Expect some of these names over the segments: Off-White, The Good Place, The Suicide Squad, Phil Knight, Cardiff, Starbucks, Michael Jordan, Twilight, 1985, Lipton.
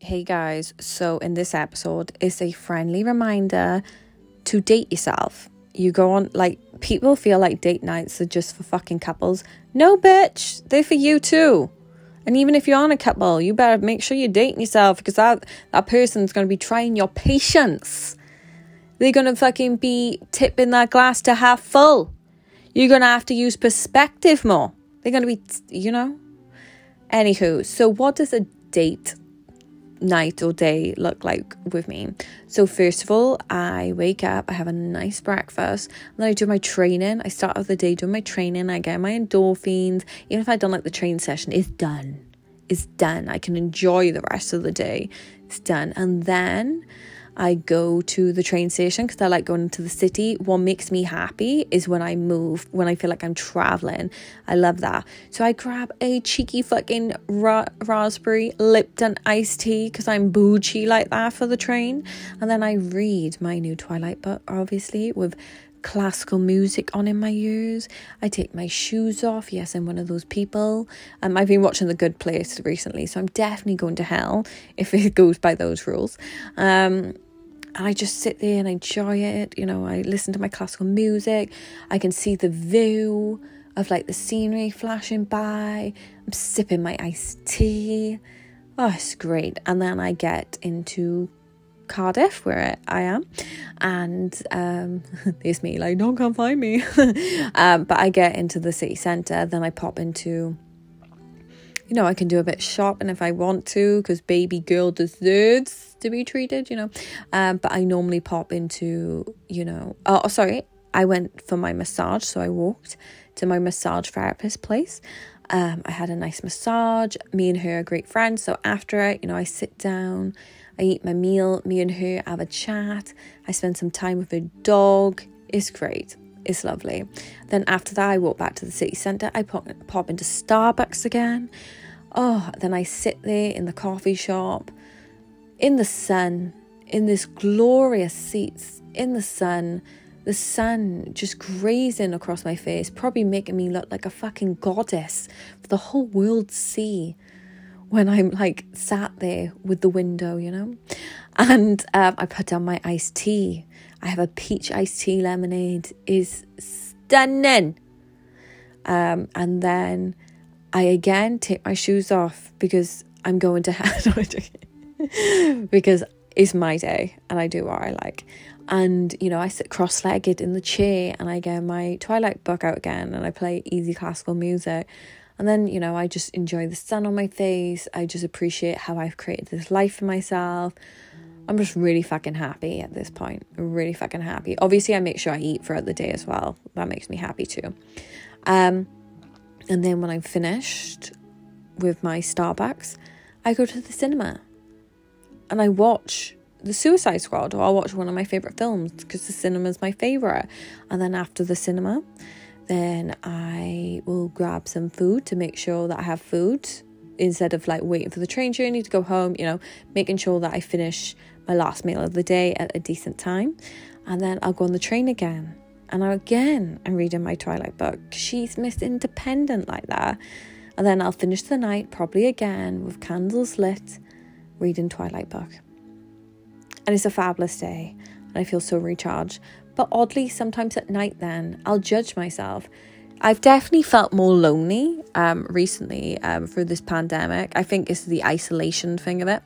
Hey guys, so in this episode is a friendly reminder to date yourself. You go on, like, people feel like date nights are just for fucking couples. No, bitch, they're for you too. And even if you aren't a couple, you better make sure you're dating yourself, because that person's going to be trying your patience. They're going to fucking be tipping that glass to half full. You're going to have to use perspective more. They're going to be, you know. Anywho, so what does a date night or day look like with me? So first of all, I wake up, I have a nice breakfast, and then I do my training. I start out the day doing my training. I get my endorphins. Even if I don't like the train session, it's done. I can enjoy the rest of the day. It's done. And then I go to the train station because I like going into the city. What makes me happy is when I move, when I feel like I'm traveling. I love that. So I grab a cheeky fucking raspberry Lipton iced tea because I'm bougie like that for the train. And then I read my new Twilight book, obviously, with classical music on in my ears. I take my shoes off. Yes, I'm one of those people. I've been watching The Good Place recently, so I'm definitely going to hell if it goes by those rules. And I just sit there and enjoy it. You know, I listen to my classical music. I can see the view of, like, the scenery flashing by. I'm sipping my iced tea. Oh, it's great. And then I get into Cardiff, where I am, and there's me like, don't come find me. But I get into the city centre, then I pop into, you know, I can do a bit of shopping if I want to, because baby girl deserves to be treated, you know. But I normally pop into, you know, I went for my massage, so I walked to my massage therapist place. I had a nice massage. Me and her are great friends, so after it, you know, I sit down, I eat my meal, me and her have a chat, I spend some time with her dog. It's great, it's lovely. Then after that, I walk back to the city centre, I pop into Starbucks again. Oh, then I sit there in the coffee shop, in the sun, in this glorious seats, in the sun just grazing across my face, probably making me look like a fucking goddess for the whole world to see. When I'm, like, sat there with the window, you know. And I put down my iced tea. I have a peach iced tea lemonade. It's stunning. And then I again take my shoes off because I'm going to hell. Because it's my day and I do what I like. And, you know, I sit cross-legged in the chair and I get my Twilight book out again and I play easy classical music. And then, you know, I just enjoy the sun on my face. I just appreciate how I've created this life for myself. I'm just really fucking happy at this point. Really fucking happy. Obviously, I make sure I eat throughout the day as well. That makes me happy too. And then when I'm finished with my Starbucks, I go to the cinema. And I watch The Suicide Squad. Or I'll watch one of my favourite films because the cinema's my favourite. And then after the cinema, then I will grab some food to make sure that I have food instead of, like, waiting for the train journey to go home, you know, making sure that I finish my last meal of the day at a decent time. And then I'll go on the train again. And I'm reading my Twilight book. She's Miss Independent like that. And then I'll finish the night probably again with candles lit, reading Twilight book. And it's a fabulous day. And I feel so recharged. But oddly, sometimes at night then, I'll judge myself. I've definitely felt more lonely recently through this pandemic. I think it's the isolation thing of it.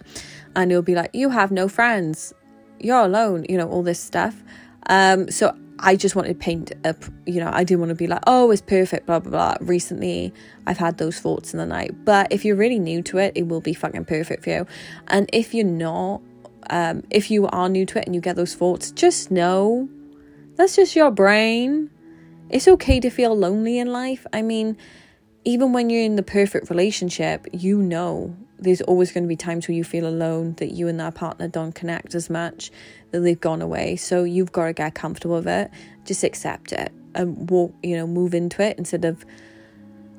And it'll be like, you have no friends, you're alone, you know, all this stuff. So I just wanted to paint up, you know, I didn't want to be like, oh, it's perfect, blah, blah, blah. Recently, I've had those thoughts in the night. But if you're really new to it, it will be fucking perfect for you. And if you're not, if you are new to it and you get those thoughts, just know that's just your brain. It's okay to feel lonely in life. I mean, even when you're in the perfect relationship, you know there's always going to be times where you feel alone, that you and that partner don't connect as much, that they've gone away. So you've got to get comfortable with it. Just accept it and walk, you know, move into it instead of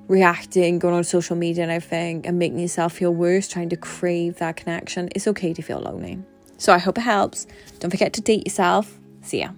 reacting, going on social media and everything and making yourself feel worse, trying to crave that connection. It's okay to feel lonely. So I hope it helps. Don't forget to date yourself. See ya.